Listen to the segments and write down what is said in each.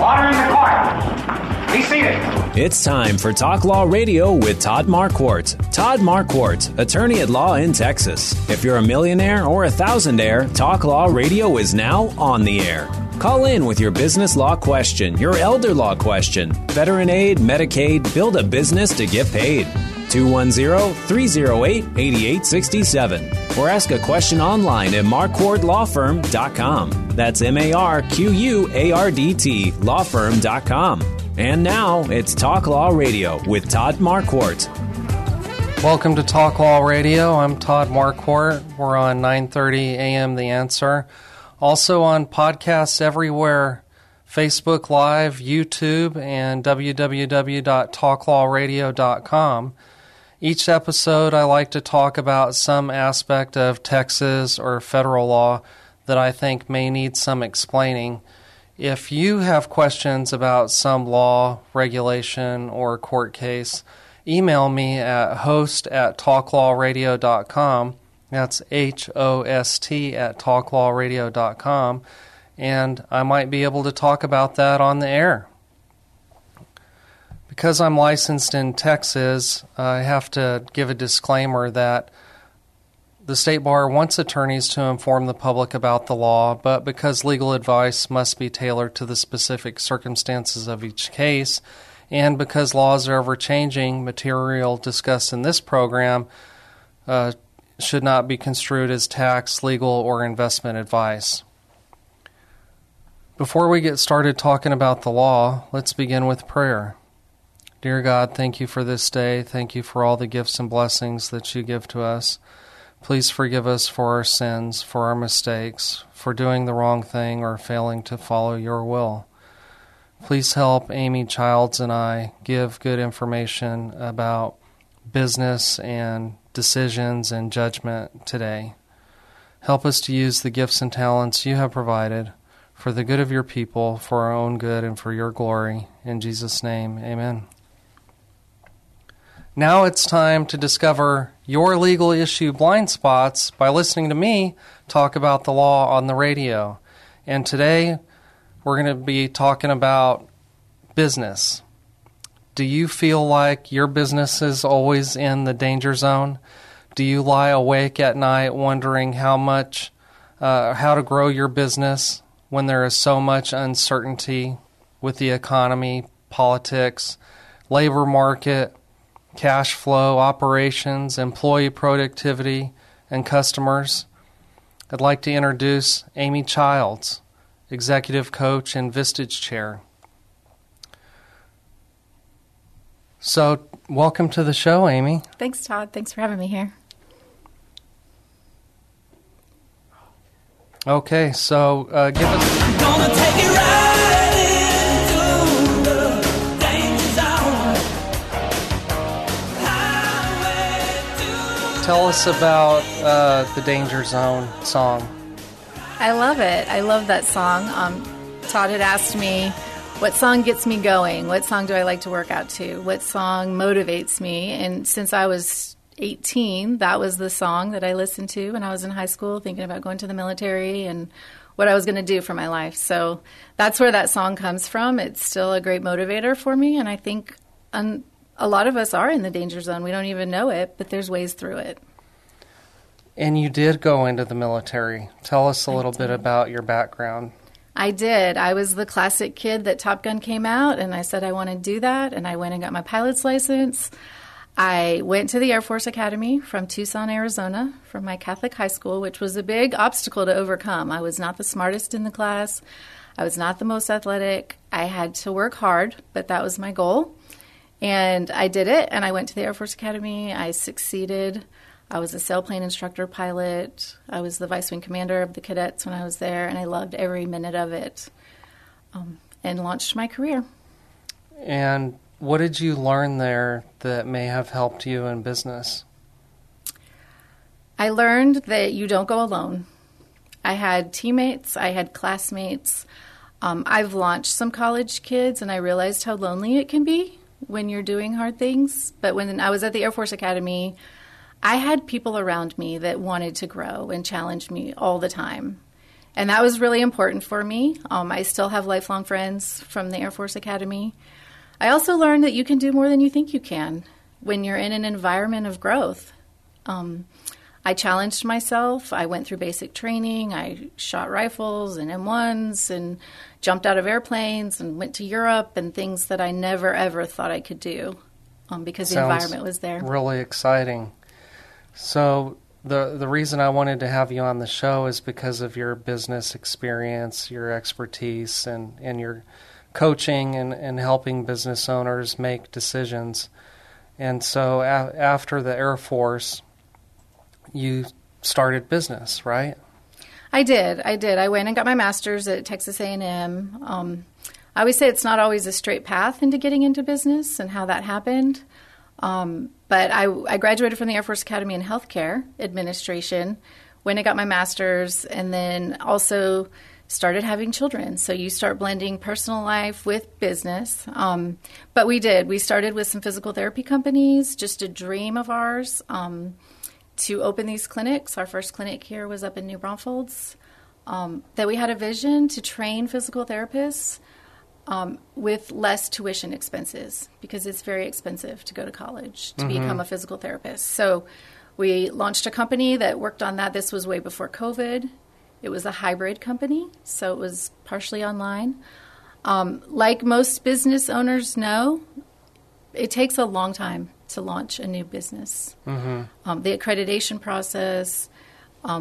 Water in the court. Be seated. It's time for Talk Law Radio with Todd Marquardt. Todd Marquardt, attorney at law in Texas. If you're a millionaire or a thousandaire, Talk Law Radio is now on the air. Call in with your business law question, your elder law question, veteran aid, Medicaid, build a business to get paid. 210-308-8867. Or ask a question online at marquardtlawfirm.com. That's M-A-R-Q-U-A-R-D-T, lawfirm.com. And now it's Talk Law Radio with Todd Marquardt. Welcome to Talk Law Radio. I'm Todd Marquardt. We're on 9:30 a.m. The Answer. Also on podcasts everywhere, Facebook Live, YouTube, and www.talklawradio.com. Each episode, I like to talk about some aspect of Texas or federal law that I think may need some explaining. If you have questions about some law, regulation, or court case, email me at host@talklawradio.com. That's HOST@talklawradio.com, and I might be able to talk about that on the air. Because I'm licensed in Texas, I have to give a disclaimer that the State Bar wants attorneys to inform the public about the law, but because legal advice must be tailored to the specific circumstances of each case, and because laws are ever-changing, material discussed in this program should not be construed as tax, legal, or investment advice. Before we get started talking about the law, let's begin with prayer. Dear God, thank you for this day. Thank you for all the gifts and blessings that you give to us. Please forgive us for our sins, for our mistakes, for doing the wrong thing or failing to follow your will. Please help Amy Childs and I give good information about business and decisions and judgment today. Help us to use the gifts and talents you have provided for the good of your people, for our own good, and for your glory. In Jesus' name, amen. Now it's time to discover your legal issue blind spots by listening to me talk about the law on the radio. And today we're going to be talking about business. Do you feel like your business is always in the danger zone? Do you lie awake at night wondering how to grow your business when there is so much uncertainty with the economy, politics, labor market, cash flow, operations, employee productivity, and customers? I'd like to introduce Amy Childs, executive coach and Vistage chair. So, welcome to the show, Amy. Thanks, Todd. Thanks for having me here. Okay, so give us... I'm gonna take it right into the danger zone. Highway to... Tell us about the Danger Zone song. I love it. I love that song. Todd had asked me, what song gets me going? What song do I like to work out to? What song motivates me? And since I was 18, that was the song that I listened to when I was in high school, thinking about going to the military and what I was going to do for my life. So that's where that song comes from. It's still a great motivator for me, and I think a lot of us are in the danger zone. We don't even know it, but there's ways through it. And you did go into the military. Tell us a little bit about your background. I did. I was the classic kid that Top Gun came out, and I said I want to do that, and I went and got my pilot's license. I went to the Air Force Academy from Tucson, Arizona, from my Catholic high school, which was a big obstacle to overcome. I was not the smartest in the class. I was not the most athletic. I had to work hard, but that was my goal. And I did it, and I went to the Air Force Academy. I succeeded. I was a sailplane instructor pilot. I was the vice wing commander of the cadets when I was there, and I loved every minute of it, and launched my career. And what did you learn there that may have helped you in business? I learned that you don't go alone. I had teammates. I had classmates. I've launched some college kids, and I realized how lonely it can be when you're doing hard things. But when I was at the Air Force Academy, I had people around me that wanted to grow and challenge me all the time. And that was really important for me. I still have lifelong friends from the Air Force Academy. I also learned that you can do more than you think you can when you're in an environment of growth. I challenged myself. I went through basic training. I shot rifles and M1s and jumped out of airplanes and went to Europe and things that I never, ever thought I could do because the environment was there. Really exciting. So the reason I wanted to have you on the show is because of your business experience, your expertise, and your coaching and helping business owners make decisions. And so after the Air Force, you started business, right? I did. I went and got my master's at Texas A&M. I always say it's not always a straight path into getting into business and how that happened. But I graduated from the Air Force Academy in healthcare administration, went and got my master's, and then also started having children. So you start blending personal life with business. But we did. We started with some physical therapy companies, just a dream of ours. To open these clinics. Our first clinic here was up in New Braunfels, that we had a vision to train physical therapists with less tuition expenses because it's very expensive to go to college to become a physical therapist. So we launched a company that worked on that. This was way before COVID. It was a hybrid company, so it was partially online. Like most business owners know, it takes a long time to launch a new business. The accreditation process,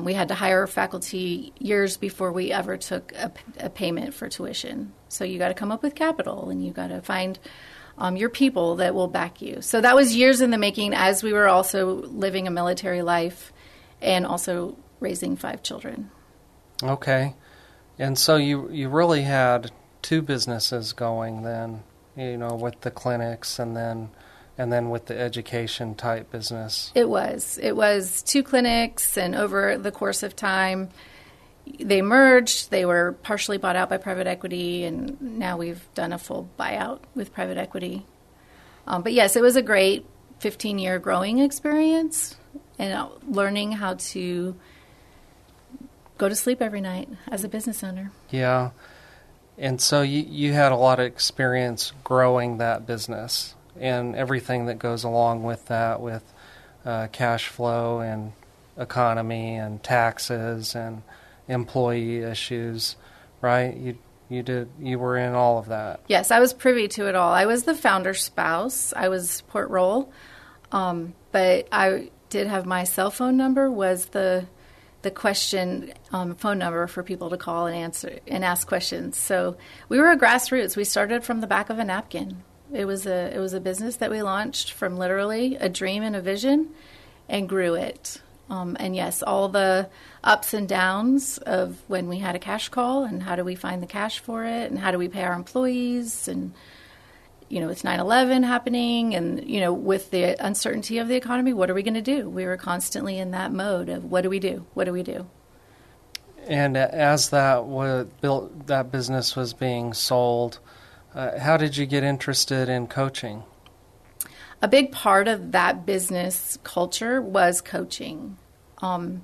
we had to hire faculty years before we ever took a payment for tuition. So you got to come up with capital, and you got to find your people that will back you. So that was years in the making as we were also living a military life and also raising 5 children. Okay. And so you really had 2 businesses going then, you know, with the clinics and then with the education type business. It was 2 clinics, and over the course of time, they merged. They were partially bought out by private equity, and now we've done a full buyout with private equity. But yes, it was a great 15-year growing experience and learning how to go to sleep every night as a business owner. Yeah. And so you had a lot of experience growing that business and everything that goes along with that, with cash flow and economy and taxes and employee issues, right? You were in all of that. Yes, I was privy to it all. I was the founder spouse. I was port roll, but I did have my cell phone number was the question phone number for people to call and answer and ask questions. So we were a grassroots. We started from the back of a napkin. It was a business that we launched from literally a dream and a vision and grew it. And yes, all the ups and downs of when we had a cash call and how do we find the cash for it and how do we pay our employees, and you know, with 9/11 happening and, you know, with the uncertainty of the economy, what are we going to do? We were constantly in that mode of what do we do? And as that business was being sold, how did you get interested in coaching? A big part of that business culture was coaching. When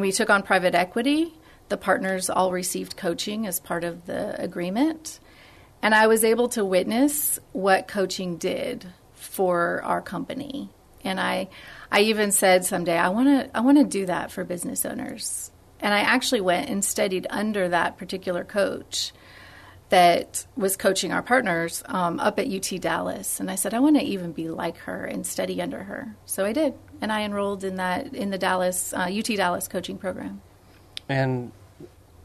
we took on private equity, the partners all received coaching as part of the agreement. And I was able to witness what coaching did for our company. And I even said someday, I want to do that for business owners. And I actually went and studied under that particular coach that was coaching our partners up at UT Dallas. And I said, I want to even be like her and study under her. So I did. And I enrolled in the UT Dallas coaching program. And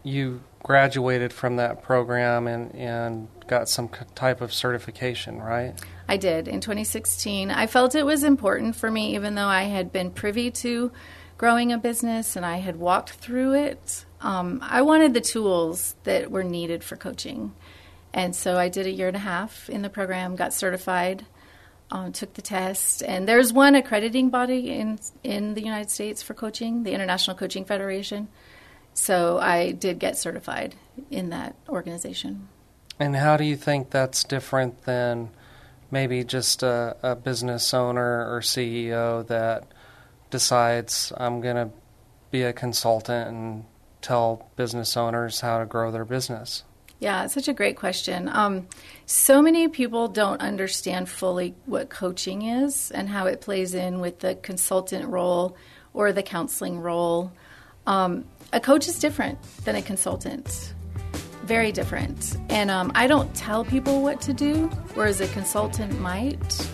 you graduated from that program and got some type of certification, right? I did in 2016. I felt it was important for me, even though I had been privy to growing a business and I had walked through it. I wanted the tools that were needed for coaching. And so I did a year and a half in the program, got certified, took the test. And there's one accrediting body in the United States for coaching, the International Coaching Federation. So I did get certified in that organization. And how do you think that's different than maybe just a business owner or CEO that decides, I'm going to be a consultant and tell business owners how to grow their business? Yeah, it's such a great question. So many people don't understand fully what coaching is and how it plays in with the consultant role or the counseling role. A coach is different than a consultant, very different. And I don't tell people what to do, whereas a consultant might.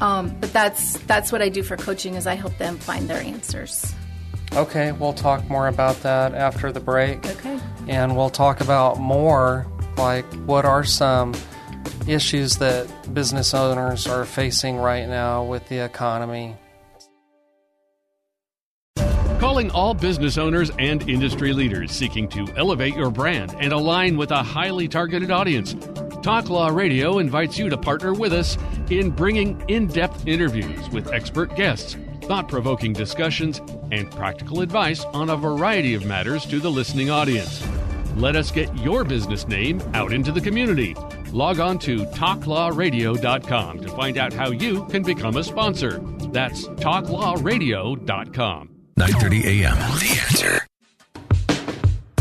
But that's what I do for coaching, is I help them find their answers. Okay, we'll talk more about that after the break. Okay. And we'll talk about more, like, what are some issues that business owners are facing right now with the economy. Calling all business owners and industry leaders seeking to elevate your brand and align with a highly targeted audience. Talk Law Radio invites you to partner with us in bringing in-depth interviews with expert guests, thought-provoking discussions, and practical advice on a variety of matters to the listening audience. Let us get your business name out into the community. Log on to talklawradio.com to find out how you can become a sponsor. That's talklawradio.com. 9:30 a.m. The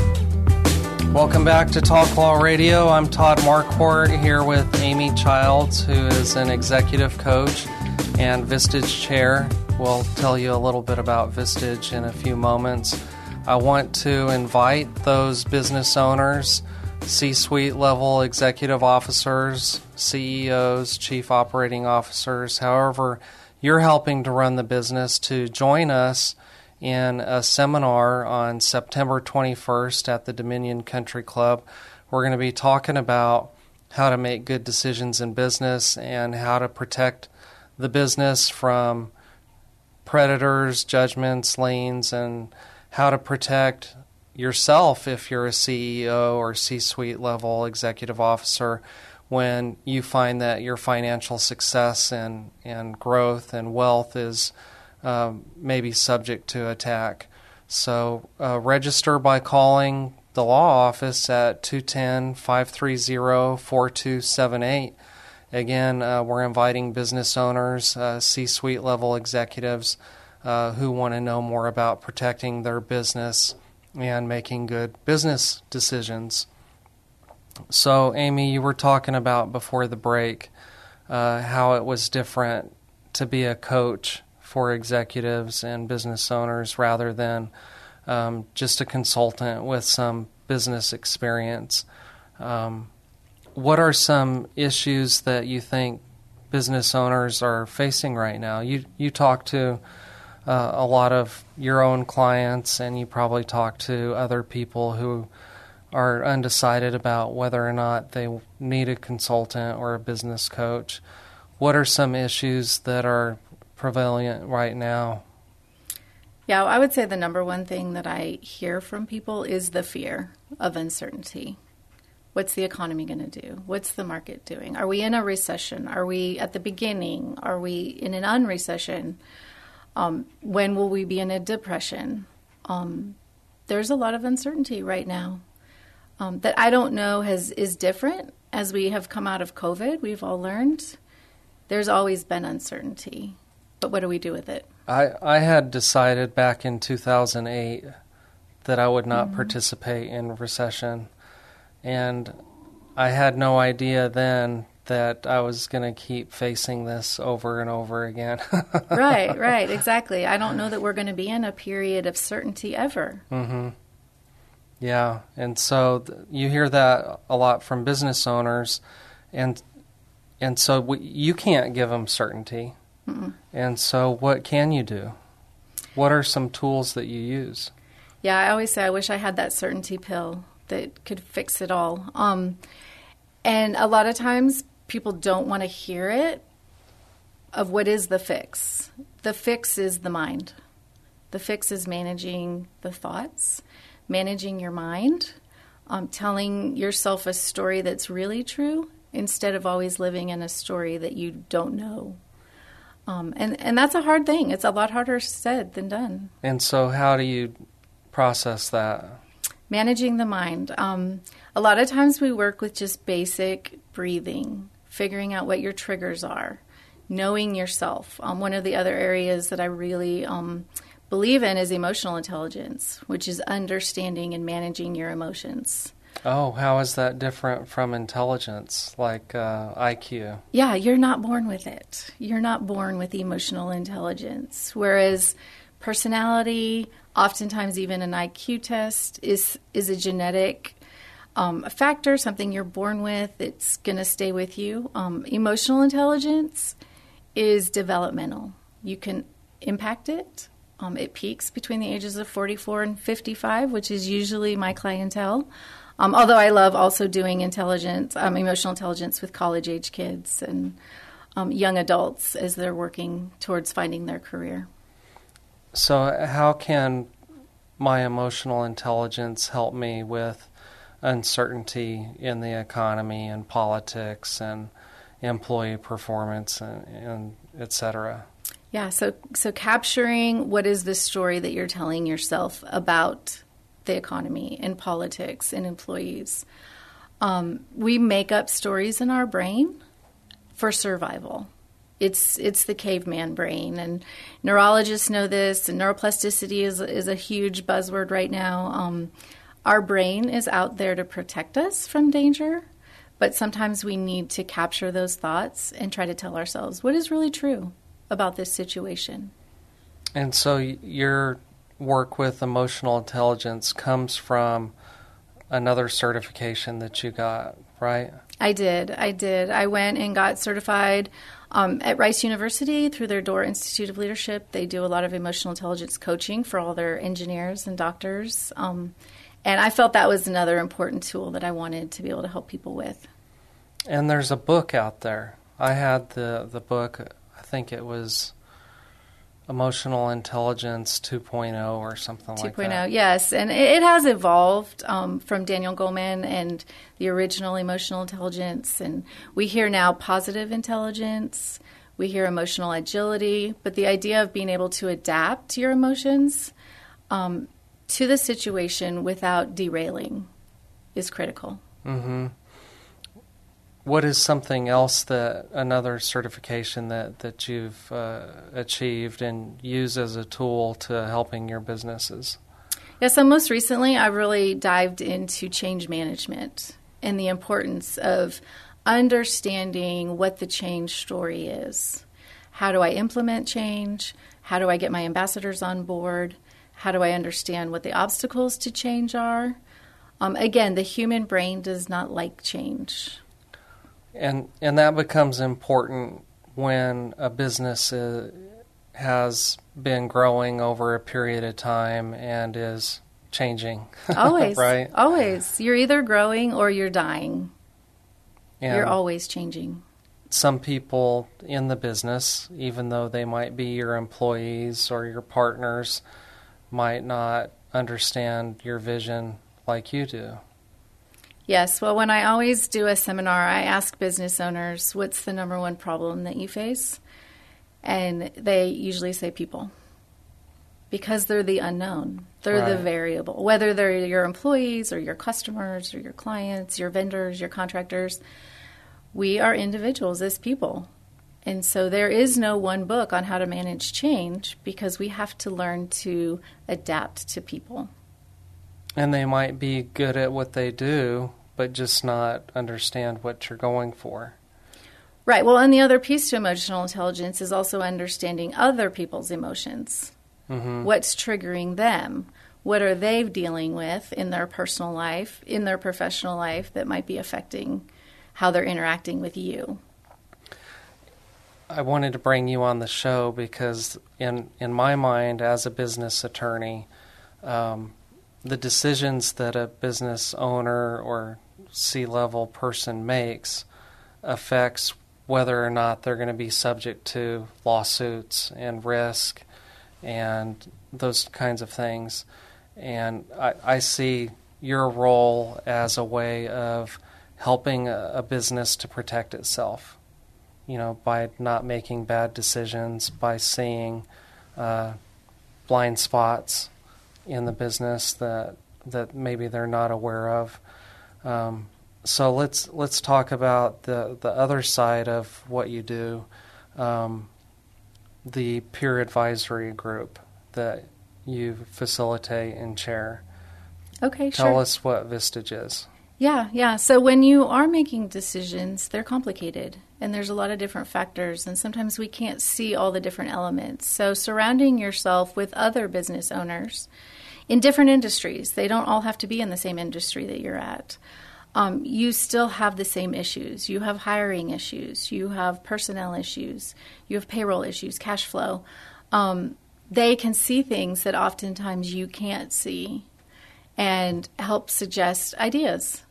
Answer. Welcome back to Talk Law Radio. I'm Todd Marquardt here with Amy Childs, who is an executive coach and Vistage chair. We'll tell you a little bit about Vistage in a few moments. I want to invite those business owners, C-suite level executive officers, CEOs, chief operating officers, however you're helping to run the business, to join us in a seminar on September 21st at the Dominion Country Club. We're going to be talking about how to make good decisions in business and how to protect the business from predators, judgments, liens, and how to protect yourself if you're a CEO or C-suite level executive officer when you find that your financial success and growth and wealth is maybe subject to attack. So register by calling the law office at 210-530-4278. Again, we're inviting business owners, C-suite level executives who want to know more about protecting their business and making good business decisions. So, Amy, you were talking about before the break how it was different to be a coach for executives and business owners rather than just a consultant with some business experience. What are some issues that you think business owners are facing right now? You talk to a lot of your own clients, and you probably talk to other people who are undecided about whether or not they need a consultant or a business coach. What are some issues that are prevalent right now? Yeah, I would say the number one thing that I hear from people is the fear of uncertainty. What's the economy going to do? What's the market doing? Are we in a recession? Are we at the beginning? Are we in an un-recession? When will we be in a depression? There's a lot of uncertainty right now that I don't know is different. As we have come out of COVID, we've all learned there's always been uncertainty. But what do we do with it? I had decided back in 2008 that I would not participate in recession. And I had no idea then that I was going to keep facing this over and over again. Right, exactly. I don't know that we're going to be in a period of certainty ever. Mm-hmm. Yeah, and so you hear that a lot from business owners, and so you can't give them certainty. Mm-mm. And so what can you do? What are some tools that you use? Yeah, I always say I wish I had that certainty pill that could fix it all. And a lot of times people don't want to hear it of what is the fix. The fix is the mind. The fix is managing the thoughts, managing your mind, telling yourself a story that's really true instead of always living in a story that you don't know. And that's a hard thing. It's a lot harder said than done. And so how do you process that? Managing the mind. A lot of times we work with just basic breathing, figuring out what your triggers are, knowing yourself. One of the other areas that I really believe in is emotional intelligence, which is understanding and managing your emotions. Oh, how is that different from intelligence, like IQ? Yeah, you're not born with it. You're not born with emotional intelligence, whereas personality, oftentimes even an IQ test, is a genetic factor, something you're born with. It's going to stay with you. Emotional intelligence is developmental. You can impact it. It peaks between the ages of 44 and 55, which is usually my clientele. Although I love also doing emotional intelligence with college-age kids and young adults as they're working towards finding their career. So how can my emotional intelligence help me with uncertainty in the economy and politics and employee performance and et cetera? Yeah, so capturing what is the story that you're telling yourself about the economy and politics and employees. We make up stories in our brain for survival. It's the caveman brain, and neurologists know this, and neuroplasticity is a huge buzzword right now. Our brain is out there to protect us from danger, but sometimes we need to capture those thoughts and try to tell ourselves what is really true about this situation. And so your work with emotional intelligence comes from another certification that you got, right? I did. I went and got certified at Rice University through their Door Institute of Leadership. They do a lot of emotional intelligence coaching for all their engineers and doctors. And I felt that was another important tool that I wanted to be able to help people with. And there's a book out there. I had the book. I think it was Emotional Intelligence 2.0 or something like that. 2.0, yes. And it has evolved from Daniel Goleman and the original emotional intelligence. And we hear now positive intelligence. We hear emotional agility. But the idea of being able to adapt your emotions to the situation without derailing is critical. Mm-hmm. What is something else another certification that you've achieved and used as a tool to helping your businesses? Yeah, so most recently I really dived into change management and the importance of understanding what the change story is. How do I implement change? How do I get my ambassadors on board? How do I understand what the obstacles to change are? Again, the human brain does not like change. And that becomes important when a business has been growing over a period of time and is changing. Always. Right? Always. You're either growing or you're dying. And you're always changing. Some people in the business, even though they might be your employees or your partners, might not understand your vision like you do. Yes. Well, when I always do a seminar, I ask business owners, what's the number one problem that you face? And they usually say people, because they're the unknown. They're right. The variable, whether they're your employees or your customers or your clients, your vendors, your contractors. We are individuals as people. And so there is no one book on how to manage change because we have to learn to adapt to people. And they might be good at what they do, but just not understand what you're going for. Right. Well, and the other piece to emotional intelligence is also understanding other people's emotions. Mm-hmm. What's triggering them? What are they dealing with in their personal life, in their professional life that might be affecting how they're interacting with you? I wanted to bring you on the show because in my mind, as a business attorney, the decisions that a business owner or C-level person makes affects whether or not they're going to be subject to lawsuits and risk and those kinds of things. And I see your role as a way of helping a business to protect itself, you know, by not making bad decisions, by seeing blind spots in the business that maybe they're not aware of. So let's talk about the other side of what you do, the peer advisory group that you facilitate and chair. Okay, sure. Tell us what Vistage is. Yeah. So when you are making decisions, they're complicated, and there's a lot of different factors, and sometimes we can't see all the different elements. So surrounding yourself with other business owners in different industries, they don't all have to be in the same industry that you're at. You still have the same issues. You have hiring issues. You have personnel issues. You have payroll issues, cash flow. They can see things that oftentimes you can't see and help suggest ideas.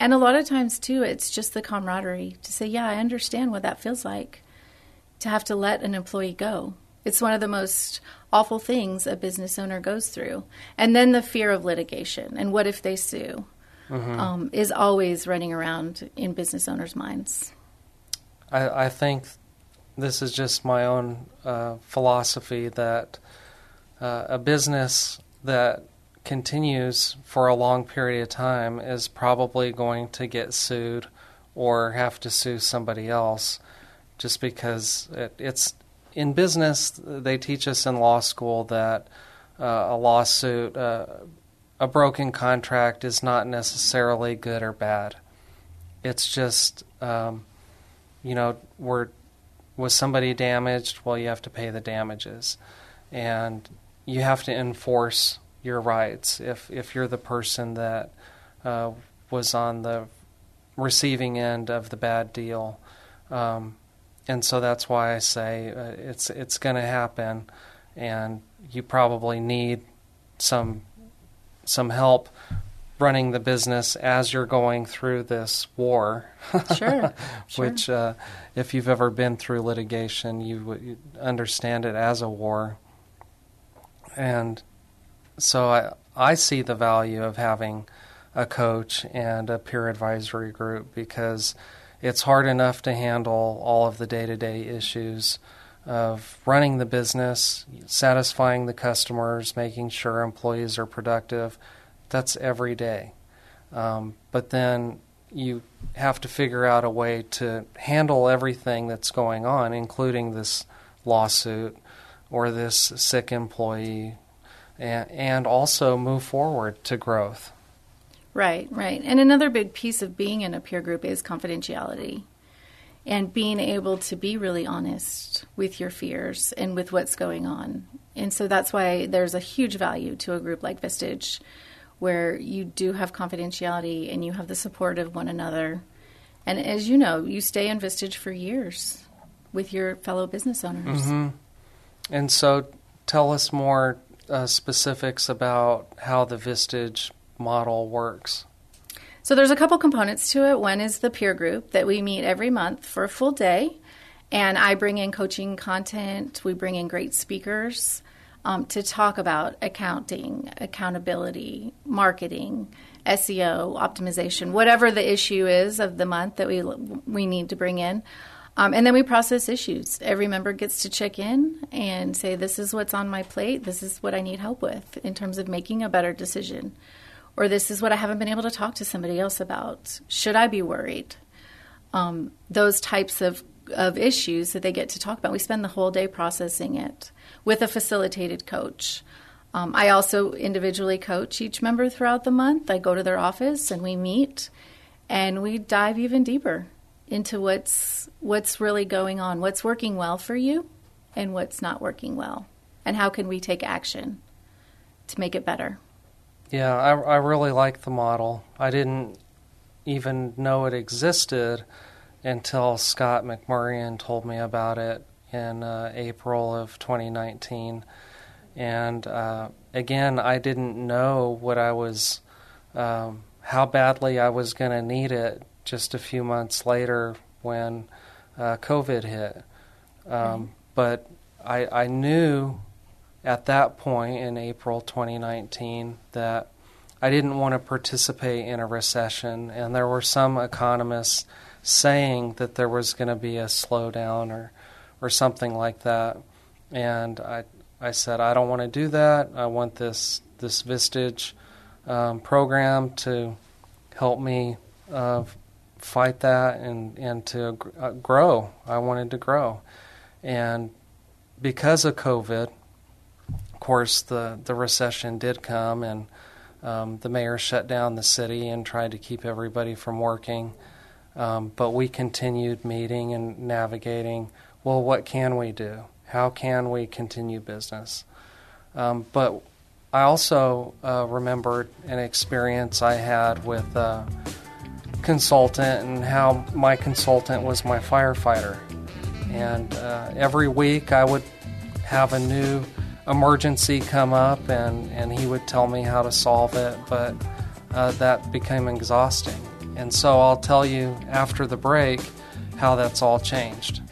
And a lot of times, too, it's just the camaraderie to say, yeah, I understand what that feels like to have to let an employee go. It's one of the most awful things a business owner goes through. And then the fear of litigation and what if they sue is always running around in business owners' minds. I think this is just my own philosophy that a business that continues for a long period of time is probably going to get sued or have to sue somebody else just because it's in business. They teach us in law school that a lawsuit, a broken contract is not necessarily good or bad. It's just, was somebody damaged? Well, you have to pay the damages, and you have to enforce your rights. If you're the person that was on the receiving end of the bad deal, and so that's why I say it's going to happen, and you probably need some help running the business as you're going through this war. Sure. Which, if you've ever been through litigation, you understand it as a war. And so I see the value of having a coach and a peer advisory group because it's hard enough to handle all of the day-to-day issues of running the business, satisfying the customers, making sure employees are productive. That's every day. But then you have to figure out a way to handle everything that's going on, including this lawsuit or this sick employee, and also move forward to growth. Right. And another big piece of being in a peer group is confidentiality and being able to be really honest with your fears and with what's going on. And so that's why there's a huge value to a group like Vistage, where you do have confidentiality and you have the support of one another. And as you know, you stay in Vistage for years with your fellow business owners. Mm-hmm. And so tell us more specifics about how the Vistage model works. So there's a couple components to it. One is the peer group that we meet every month for a full day, and I bring in coaching content. We bring in great speakers to talk about accounting, accountability, marketing, SEO, optimization, whatever the issue is of the month that we need to bring in. And then we process issues. Every member gets to check in and say, this is what's on my plate. This is what I need help with in terms of making a better decision. Or this is what I haven't been able to talk to somebody else about. Should I be worried? Those types of issues that they get to talk about. We spend the whole day processing it with a facilitated coach. I also individually coach each member throughout the month. I go to their office and we meet and we dive even deeper into what's really going on, what's working well for you and what's not working well, and how can we take action to make it better. Yeah, I really like the model. I didn't even know it existed until Scott McMurrian told me about it in April of 2019. And again, I didn't know what I was, how badly I was going to need it just a few months later when COVID hit. But I knew at that point in April 2019 that I didn't want to participate in a recession, and there were some economists saying that there was going to be a slowdown or something like that. And I said, I don't want to do that. I want this Vistage program to help me fight that and to grow. I wanted to grow. And because of COVID, of course, the recession did come, and the mayor shut down the city and tried to keep everybody from working. But we continued meeting and navigating. Well, what can we do? How can we continue business? But I also remembered an experience I had with a consultant, and how my consultant was my firefighter. And every week I would have a new emergency come up, and he would tell me how to solve it, but that became exhausting. And so I'll tell you after the break how that's all changed.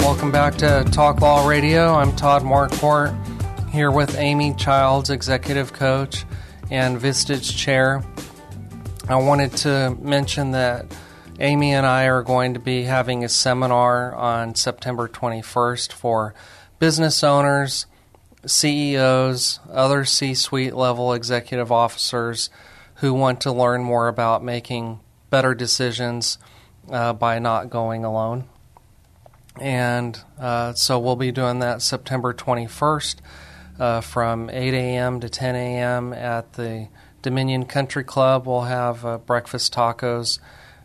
Welcome back to Talk Law Radio. I'm Todd Marquardt, here with Amy Childs, Executive Coach and Vistage Chair. I wanted to mention that Amy and I are going to be having a seminar on September 21st for business owners, CEOs, other C-suite level executive officers who want to learn more about making better decisions by not going alone. And so we'll be doing that September 21st from 8 a.m. to 10 a.m. at the Dominion Country Club. We'll have breakfast tacos,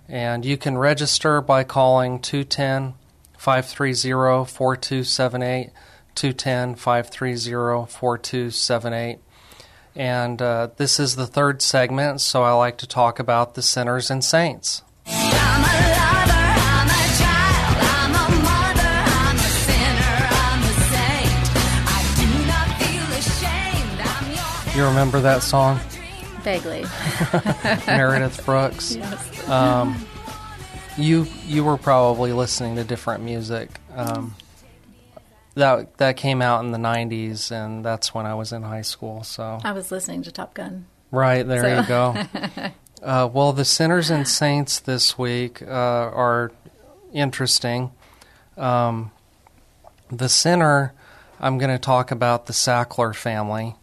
and you can register by calling 210-530-4278. 210-530-4278. And this is the third segment, so I like to talk about the sinners and saints. I'm a lover, I'm a child, I'm a mother, I'm a sinner, I'm a saint. I do not feel ashamed, I'm your... You remember that song? Vaguely. Meredith Brooks. Yes. You were probably listening to different music. That came out in the 90s, and that's when I was in high school. So I was listening to Top Gun. Right, there so. You go. Well, the sinners and saints this week are interesting. The sinner, I'm going to talk about the Sackler family.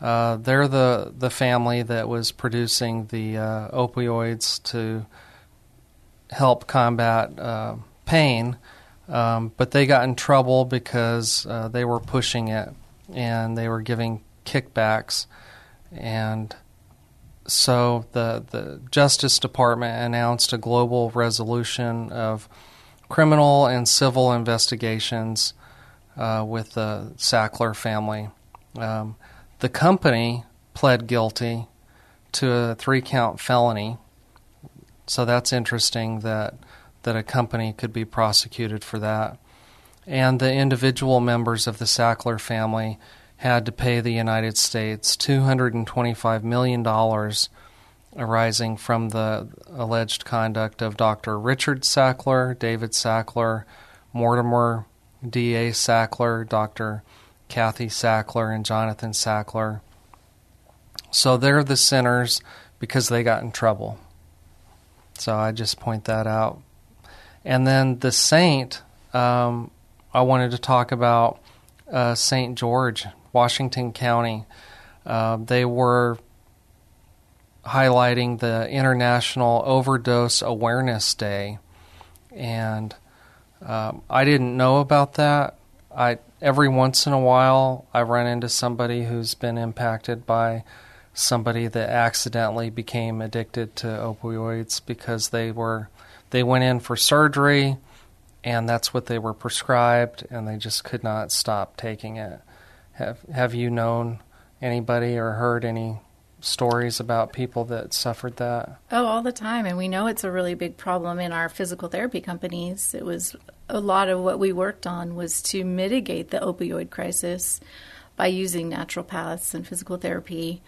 They're the family that was producing the opioids to help combat pain. But they got in trouble because they were pushing it, and they were giving kickbacks. And so the Justice Department announced a global resolution of criminal and civil investigations with the Sackler family. The company pled guilty to a 3-count felony. So that's interesting that a company could be prosecuted for that. And the individual members of the Sackler family had to pay the United States $225 million arising from the alleged conduct of Dr. Richard Sackler, David Sackler, Mortimer D.A. Sackler, Dr. Kathy Sackler, and Jonathan Sackler. So they're the sinners because they got in trouble. So I just point that out. And then the saint, I wanted to talk about St. George, Washington County. They were highlighting the International Overdose Awareness Day. And I didn't know about that. Every once in a while, I run into somebody who's been impacted by somebody that accidentally became addicted to opioids because they went in for surgery, and that's what they were prescribed, and they just could not stop taking it. Have you known anybody or heard any stories about people that suffered that? Oh, all the time. And we know it's a really big problem in our physical therapy companies. It was a lot of what we worked on was to mitigate the opioid crisis by using naturopaths and physical therapy.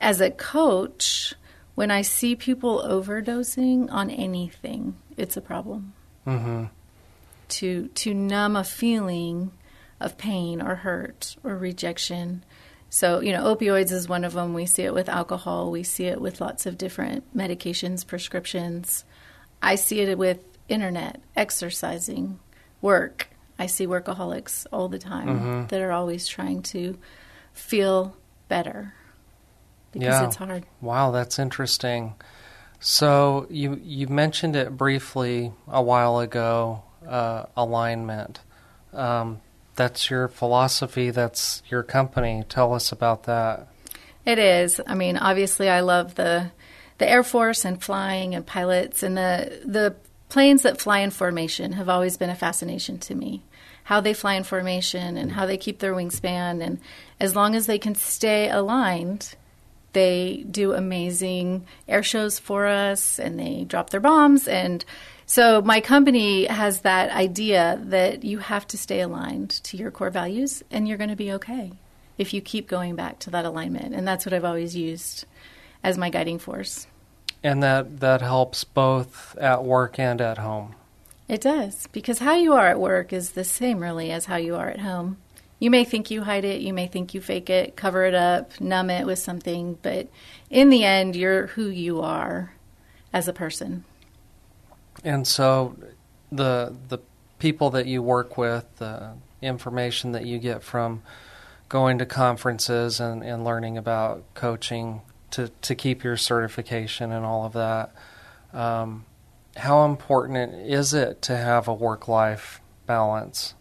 As a coach, when I see people overdosing on anything, it's a problem. Mm-hmm. To numb a feeling of pain or hurt or rejection. So, you know, opioids is one of them. We see it with alcohol. We see it with lots of different medications, prescriptions. I see it with internet, exercising, work. I see workaholics all the time mm-hmm. that are always trying to feel better because it's hard. Wow, that's interesting. So you mentioned it briefly a while ago, alignment. That's your philosophy. That's your company. Tell us about that. It is. I mean, obviously, I love the Air Force and flying and pilots, and the planes that fly in formation have always been a fascination to me. How they fly in formation and how they keep their wingspan, and as long as they can stay aligned, they do amazing air shows for us, and they drop their bombs. And so my company has that idea that you have to stay aligned to your core values and you're going to be okay if you keep going back to that alignment. And that's what I've always used as my guiding force. And that helps both at work and at home. It does, because how you are at work is the same really as how you are at home. You may think you hide it, you may think you fake it, cover it up, numb it with something, but in the end, you're who you are as a person. And so the people that you work with, the information that you get from going to conferences and learning about coaching to keep your certification and all of that, how important is it to have a work-life balance?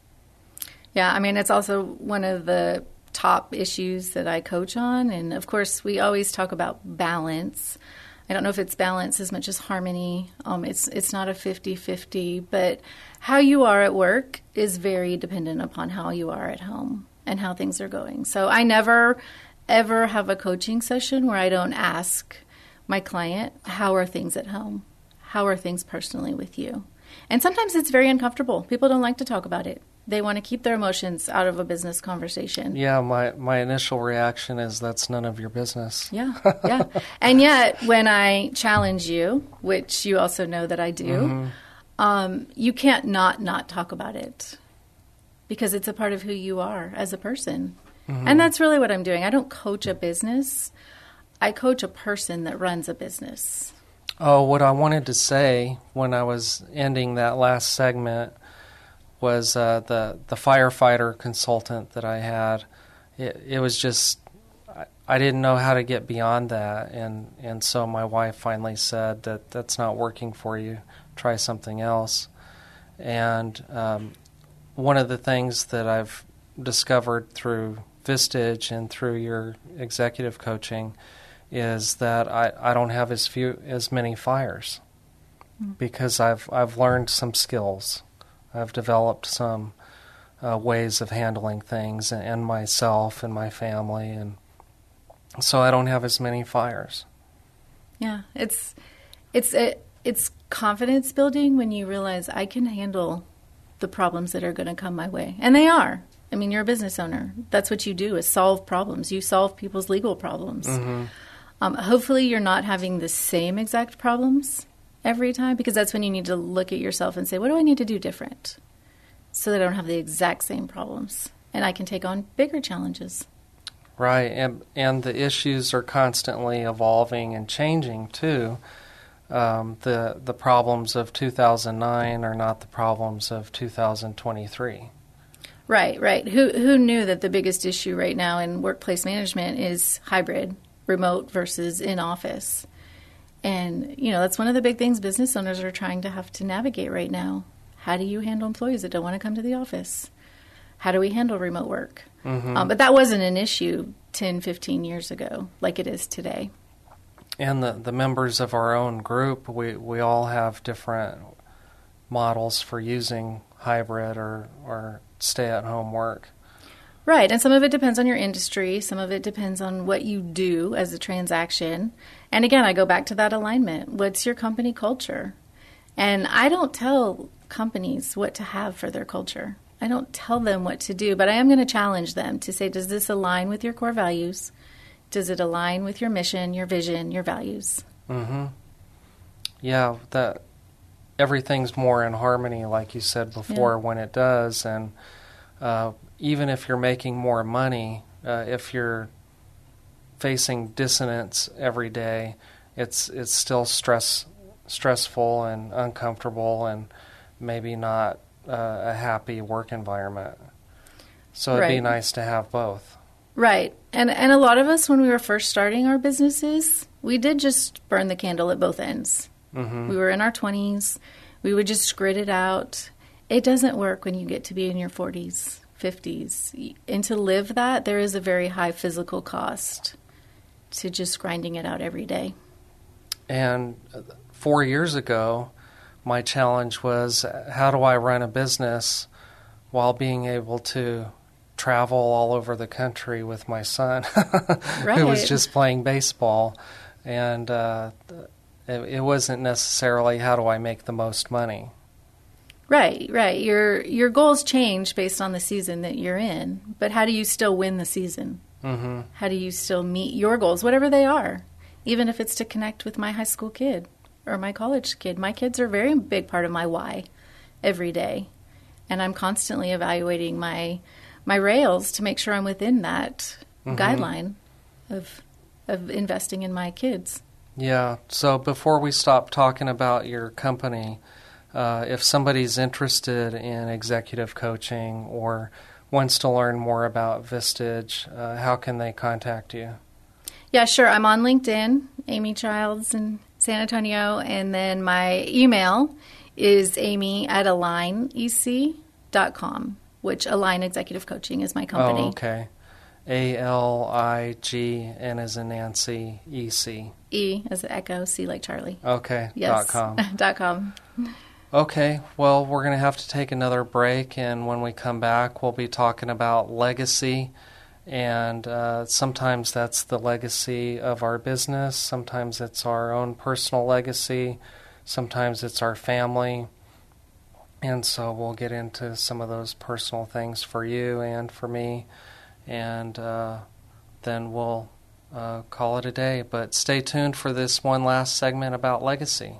Yeah, I mean, it's also one of the top issues that I coach on. And, of course, we always talk about balance. I don't know if it's balance as much as harmony. It's not a 50-50, but how you are at work is very dependent upon how you are at home and how things are going. So I never, ever have a coaching session where I don't ask my client, how are things at home? How are things personally with you? And sometimes it's very uncomfortable. People don't like to talk about it. They want to keep their emotions out of a business conversation. Yeah, my initial reaction is that's none of your business. Yeah. And yet, when I challenge you, which you also know that I do, mm-hmm. You can't not talk about it because it's a part of who you are as a person. Mm-hmm. And that's really what I'm doing. I don't coach a business. I coach a person that runs a business. Oh, what I wanted to say when I was ending that last segment was the firefighter consultant that I had. It was just, I didn't know how to get beyond that. And so my wife finally said that's not working for you. Try something else. And one of the things that I've discovered through Vistage and through your executive coaching is that I don't have as many fires because I've learned some skills. I've developed some ways of handling things and myself and my family, and so I don't have as many fires. Yeah, it's confidence building when you realize I can handle the problems that are going to come my way, and they are. I mean, you're a business owner. That's what you do is solve problems. You solve people's legal problems. Mm-hmm. Hopefully, you're not having the same exact problems every time, because that's when you need to look at yourself and say, what do I need to do different so that I don't have the exact same problems and I can take on bigger challenges? Right, and the issues are constantly evolving and changing too. The problems of 2009 are not the problems of 2023. Right. Who knew that the biggest issue right now in workplace management is hybrid, remote versus in office? And, you know, that's one of the big things business owners are trying to have to navigate right now. How do you handle employees that don't want to come to the office? How do we handle remote work? Mm-hmm. But that wasn't an issue 10, 15 years ago like it is today. And the members of our own group, we all have different models for using hybrid or stay-at-home work. Right, and some of it depends on your industry. Some of it depends on what you do as a transaction. And again, I go back to that alignment. What's your company culture? And I don't tell companies what to have for their culture. I don't tell them what to do, but I am going to challenge them to say, does this align with your core values? Does it align with your mission, your vision, your values? Mm-hmm. Yeah, that everything's more in harmony, like you said before, when it does. And even if you're making more money, if you're facing dissonance every day, it's still stressful and uncomfortable and maybe not a happy work environment. So it'd be nice to have both. Right. And a lot of us, when we were first starting our businesses, we did just burn the candle at both ends. Mm-hmm. We were in our 20s. We would just grit it out. It doesn't work when you get to be in your 40s, 50s. And to live that, there is a very high physical cost to just grinding it out every day. And 4 years ago, my challenge was, how do I run a business while being able to travel all over the country with my son, who was just playing baseball. And it wasn't necessarily, how do I make the most money? Right, right. Your goals change based on the season that you're in, but how do you still win the season? Mm-hmm. How do you still meet your goals, whatever they are, even if it's to connect with my high school kid or my college kid? My kids are a very big part of my why every day, and I'm constantly evaluating my rails to make sure I'm within that guideline of investing in my kids. Yeah. So before we stop talking about your company, if somebody's interested in executive coaching or wants to learn more about Vistage, how can they contact you? Yeah, sure. I'm on LinkedIn, Amy Childs in San Antonio, and then my email is amy@alignec.com. which Align Executive Coaching is my company. Oh, okay. A-L-I-G-N as in Nancy, E-C. E as in Echo, C like Charlie. Okay, yes. .com. Okay, well, we're going to have to take another break, and when we come back, we'll be talking about legacy, and sometimes that's the legacy of our business, sometimes it's our own personal legacy, sometimes it's our family. And so we'll get into some of those personal things for you and for me, and then we'll call it a day. But stay tuned for this one last segment about legacy.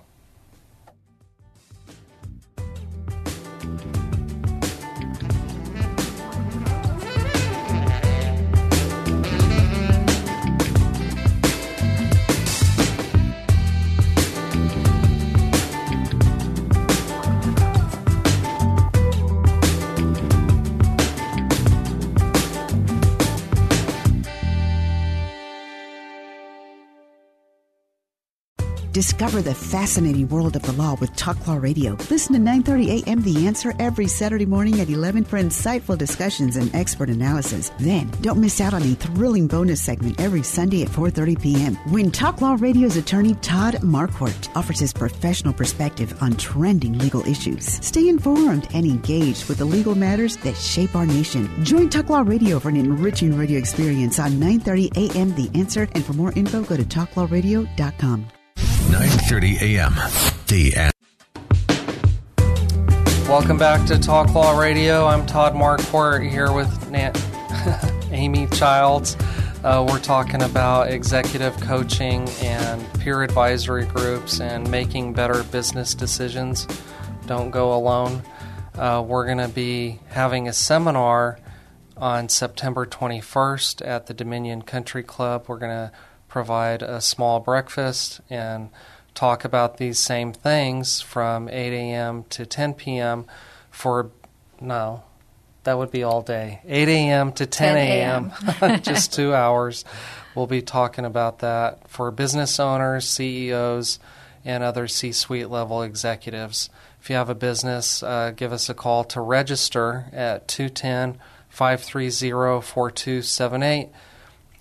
Discover the fascinating world of the law with Talk Law Radio. Listen to 9:30 a.m. The Answer every Saturday morning at 11 for insightful discussions and expert analysis. Then, don't miss out on a thrilling bonus segment every Sunday at 4:30 p.m. when Talk Law Radio's attorney Todd Marquardt offers his professional perspective on trending legal issues. Stay informed and engaged with the legal matters that shape our nation. Join Talk Law Radio for an enriching radio experience on 9:30 a.m. The Answer. And for more info, go to talklawradio.com. 9:30 a.m. The End. Welcome back to Talk Law Radio. I'm Todd Marquardt here with Amy Childs. We're talking about executive coaching and peer advisory groups and making better business decisions. Don't go alone. We're going to be having a seminar on September 21st at the Dominion Country Club. We're going to provide a small breakfast and talk about these same things from 8 a.m. to 10 p.m. That would be all day. 8 a.m. to 10 a.m. Just 2 hours. We'll be talking about that for business owners, CEOs, and other C-suite level executives. If you have a business, give us a call to register at 210-530-4278.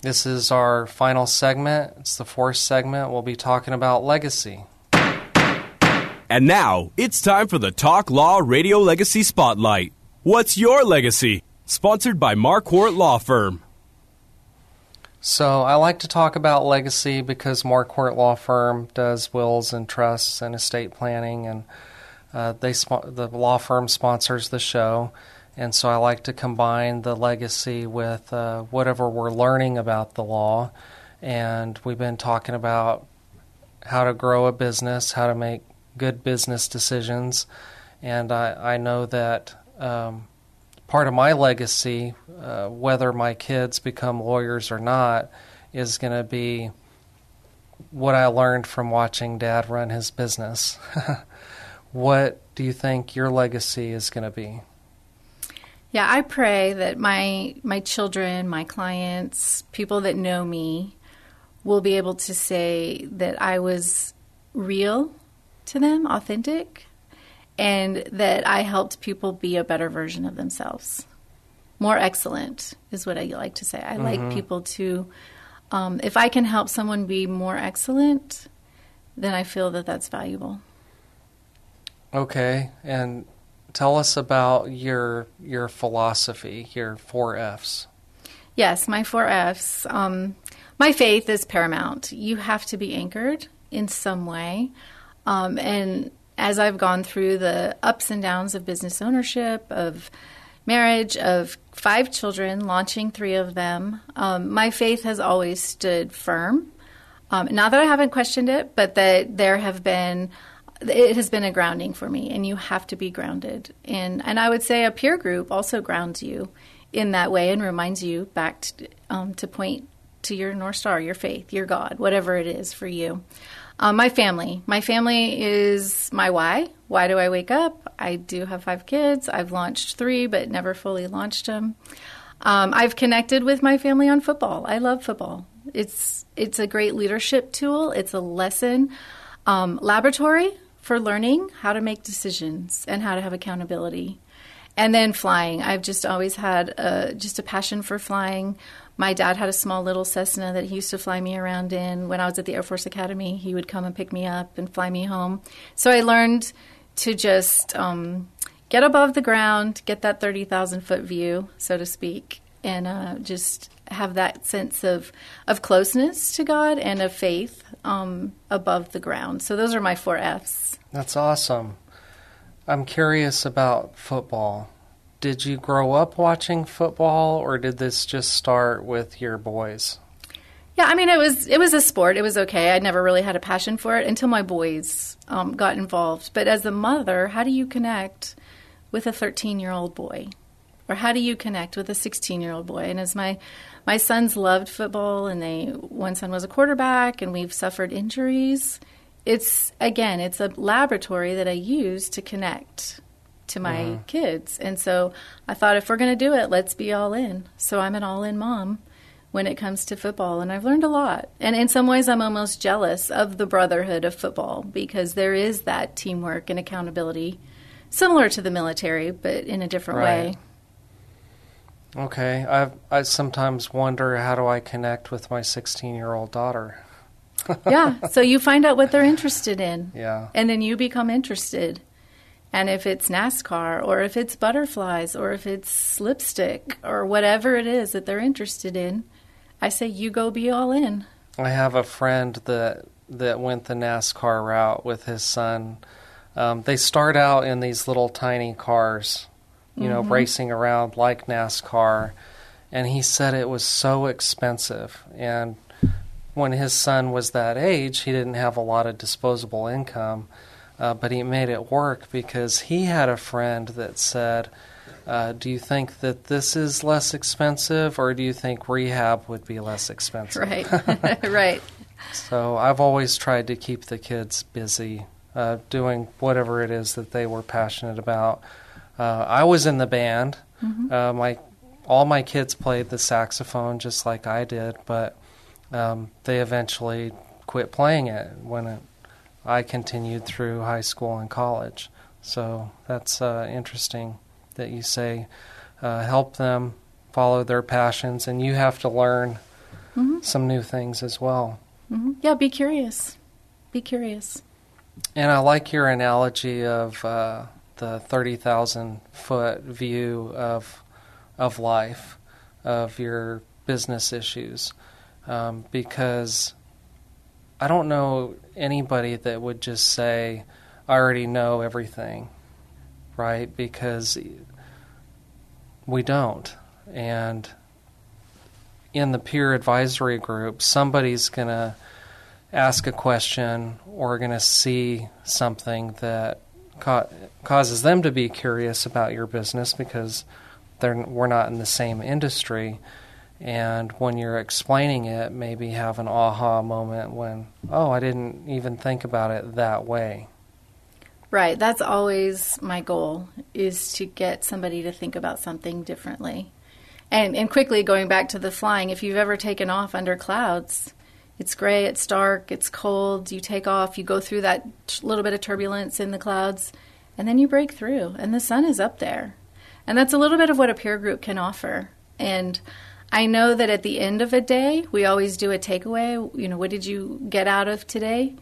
This is our final segment. It's the fourth segment. We'll be talking about legacy. And now, it's time for the Talk Law Radio Legacy Spotlight. What's your legacy? sponsored by Marquardt Law Firm. So I like to talk about legacy because Marquardt Law Firm does wills and trusts and estate planning, and the law firm sponsors the show. And so I like to combine the legacy with whatever we're learning about the law. And we've been talking about how to grow a business, how to make good business decisions. And I know that part of my legacy, whether my kids become lawyers or not, is going to be what I learned from watching Dad run his business. What do you think your legacy is going to be? Yeah, I pray that my children, my clients, people that know me will be able to say that I was real to them, authentic, and that I helped people be a better version of themselves. More excellent is what I like to say. I mm-hmm. like people to, if I can help someone be more excellent, then I feel that that's valuable. Okay, and tell us about your philosophy, your 4 Fs. Yes, my 4 Fs. My faith is paramount. You have to be anchored in some way. And as I've gone through the ups and downs of business ownership, of marriage, of 5 children, launching 3 of them, my faith has always stood firm. Not that I haven't questioned it, but that it has been a grounding for me, and you have to be grounded. And I would say a peer group also grounds you in that way and reminds you back to point to your North Star, your faith, your God, whatever it is for you. My family is my why. Why do I wake up? I do have 5 kids. I've launched 3, but never fully launched them. I've connected with my family on football. I love football. It's a great leadership tool. It's a lesson laboratory for learning how to make decisions and how to have accountability. And then flying. I've just always had a passion for flying. My dad had a small little Cessna that he used to fly me around in. When I was at the Air Force Academy, he would come and pick me up and fly me home. So I learned to just get above the ground, get that 30,000-foot view, so to speak, and just have that sense of closeness to God and of faith above the ground. So those are my 4 Fs. That's awesome. I'm curious about football. Did you grow up watching football, or did this just start with your boys? Yeah, I mean, it was a sport. It was okay. I never really had a passion for it until my boys got involved. But as a mother, how do you connect with a 13-year-old boy? Or how do you connect with a 16-year-old boy? And as my sons loved football, and one son was a quarterback, and we've suffered injuries, it's a laboratory that I use to connect to my kids. And so I thought, if we're going to do it, let's be all in. So I'm an all-in mom when it comes to football, and I've learned a lot. And in some ways, I'm almost jealous of the brotherhood of football, because there is that teamwork and accountability, similar to the military, but in a different way. Okay, I sometimes wonder, how do I connect with my 16-year-old daughter? Yeah, so you find out what they're interested in. Yeah. And then you become interested. And if it's NASCAR, or if it's butterflies, or if it's lipstick, or whatever it is that they're interested in, I say you go be all in. I have a friend that went the NASCAR route with his son. They start out in these little tiny cars, racing around like NASCAR. And he said it was so expensive. And when his son was that age, he didn't have a lot of disposable income, but he made it work because he had a friend that said, do you think that this is less expensive, or do you think rehab would be less expensive? Right, right. So I've always tried to keep the kids busy, doing whatever it is that they were passionate about. I was in the band. Mm-hmm. All my kids played the saxophone just like I did, but they eventually quit playing it when I continued through high school and college. So that's interesting that you say help them follow their passions, and you have to learn some new things as well. Mm-hmm. Yeah, be curious. Be curious. And I like your analogy of the 30,000-foot view of of life, of your business issues, because I don't know anybody that would just say, I already know everything, right? Because we don't. And in the peer advisory group, somebody's going to ask a question or going to see something that causes them to be curious about your business because we're not in the same industry. And when you're explaining it, maybe have an aha moment when, oh, I didn't even think about it that way. Right. That's always my goal, is to get somebody to think about something differently. And quickly going back to the flying, if you've ever taken off under clouds, it's gray, it's dark, it's cold, you take off, you go through that little bit of turbulence in the clouds, and then you break through, and the sun is up there. And that's a little bit of what a peer group can offer. And I know that at the end of a day, we always do a takeaway, you know, what did you get out of today?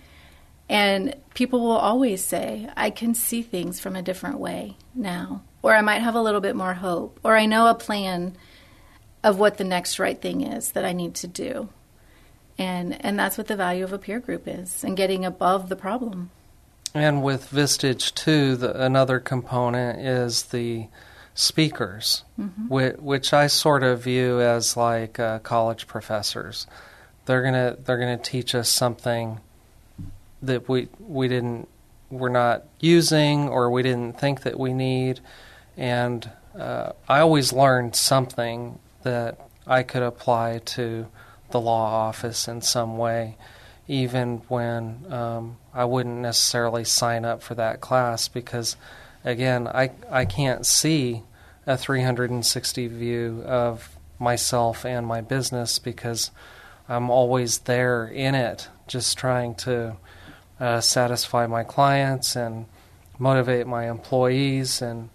And people will always say, I can see things from a different way now, or I might have a little bit more hope, or I know a plan of what the next right thing is that I need to do. And that's what the value of a peer group is, and getting above the problem. And with Vistage, too, another component is the speakers, which I sort of view as like college professors. They're gonna teach us something that we're not using or we didn't think that we need. And I always learned something that I could apply to the law office in some way, even when I wouldn't necessarily sign up for that class because, again, I can't see a 360 view of myself and my business because I'm always there in it, just trying to satisfy my clients and motivate my employees and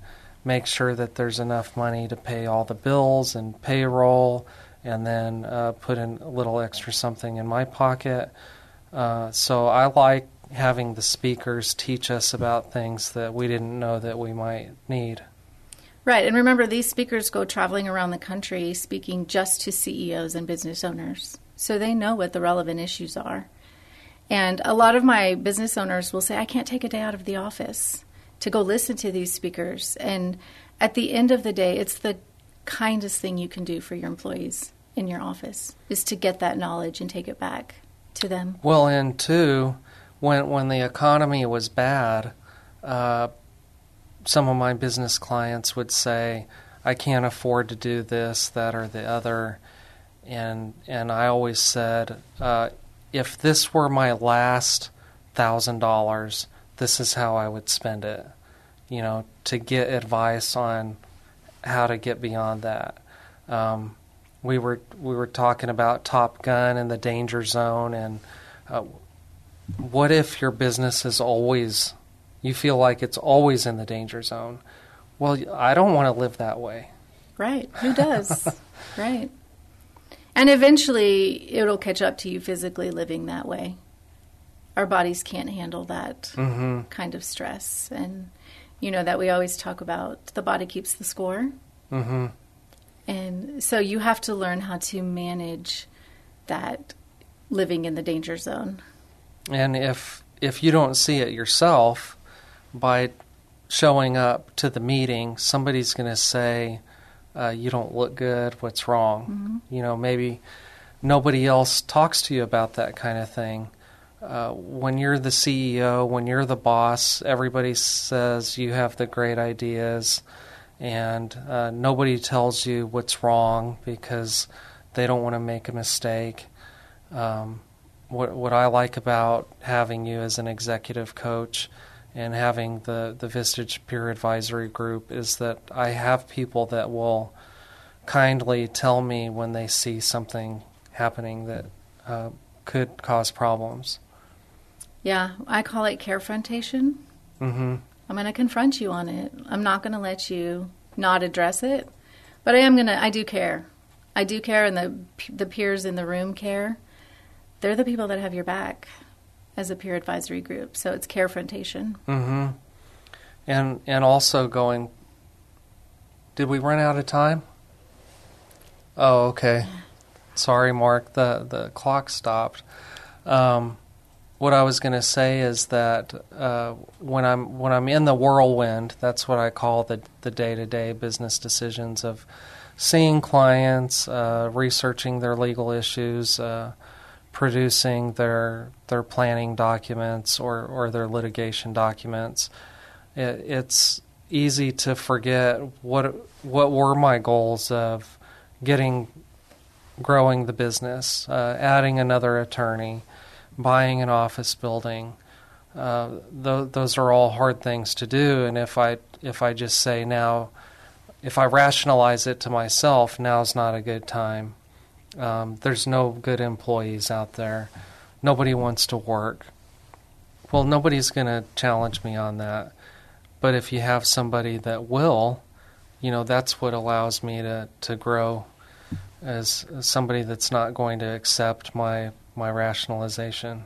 make sure that there's enough money to pay all the bills and payroll, and then put in a little extra something in my pocket. So I like having the speakers teach us about things that we didn't know that we might need. Right, and remember, these speakers go traveling around the country speaking just to CEOs and business owners, so they know what the relevant issues are. And a lot of my business owners will say, I can't take a day out of the office to go listen to these speakers. And at the end of the day, it's the kindest thing you can do for your employees in your office is to get that knowledge and take it back to them. Well, and two, when the economy was bad, some of my business clients would say, I can't afford to do this, that, or the other. And I always said, if this were my last $1,000, this is how I would spend it, you know, to get advice on how to get beyond that. We were talking about Top Gun and the danger zone, and what if your business is always, you feel like it's always in the danger zone? Well, I don't want to live that way. Right. Who does? Right. And eventually it'll catch up to you physically living that way. Our bodies can't handle that kind of stress. And you know that we always talk about the body keeps the score. Mm-hmm. And so you have to learn how to manage that living in the danger zone. And if you don't see it yourself, by showing up to the meeting, somebody's going to say, you don't look good, what's wrong? Mm-hmm. You know, maybe nobody else talks to you about that kind of thing. When you're the CEO, when you're the boss, everybody says you have the great ideas, and nobody tells you what's wrong because they don't want to make a mistake. What I like about having you as an executive coach and having the Vistage Peer Advisory Group is that I have people that will kindly tell me when they see something happening that could cause problems. Yeah, I call it carefrontation. Mm-hmm. I'm going to confront you on it. I'm not going to let you not address it, but I do care. I do care, and the peers in the room care. They're the people that have your back as a peer advisory group, so it's carefrontation. Mm-hmm. And also going, did we run out of time? Oh, okay. Sorry, Mark. The clock stopped. What I was going to say is that when I'm in the whirlwind, that's what I call the day-to-day business decisions of seeing clients, researching their legal issues, producing their planning documents or their litigation documents. It's easy to forget what were my goals of growing the business, adding another attorney, buying an office building. Those are all hard things to do, and if I just say now, if I rationalize it to myself, now's not a good time. There's no good employees out there. Nobody wants to work. Well, nobody's going to challenge me on that. But if you have somebody that will, that's what allows me to grow as somebody that's not going to accept my rationalization.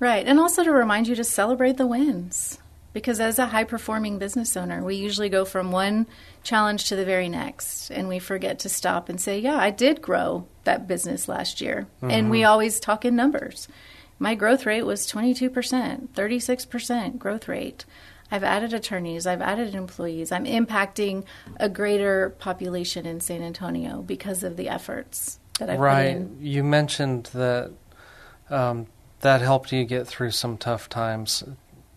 Right. And also to remind you to celebrate the wins. Because as a high-performing business owner, we usually go from one challenge to the very next, and we forget to stop and say, yeah, I did grow that business last year. Mm-hmm. And we always talk in numbers. My growth rate was 22%, 36% growth rate. I've added attorneys. I've added employees. I'm impacting a greater population in San Antonio because of the efforts that I've put in. Right. You mentioned that that helped you get through some tough times.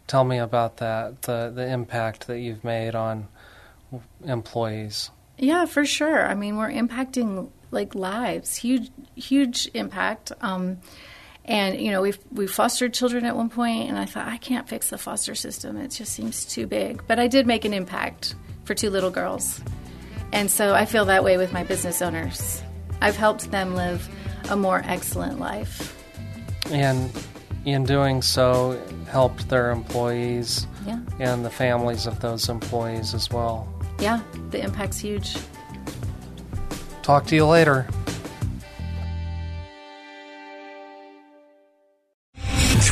Tell me about that, the impact that you've made on employees. Yeah, for sure. I mean, we're impacting lives, huge impact. And we fostered children at one point, and I thought I can't fix the foster system; it just seems too big. But I did make an impact for 2 little girls, and so I feel that way with my business owners. I've helped them live a more excellent life. And in doing so, helped their employees and the families of those employees as well. Yeah, the impact's huge. Talk to you later.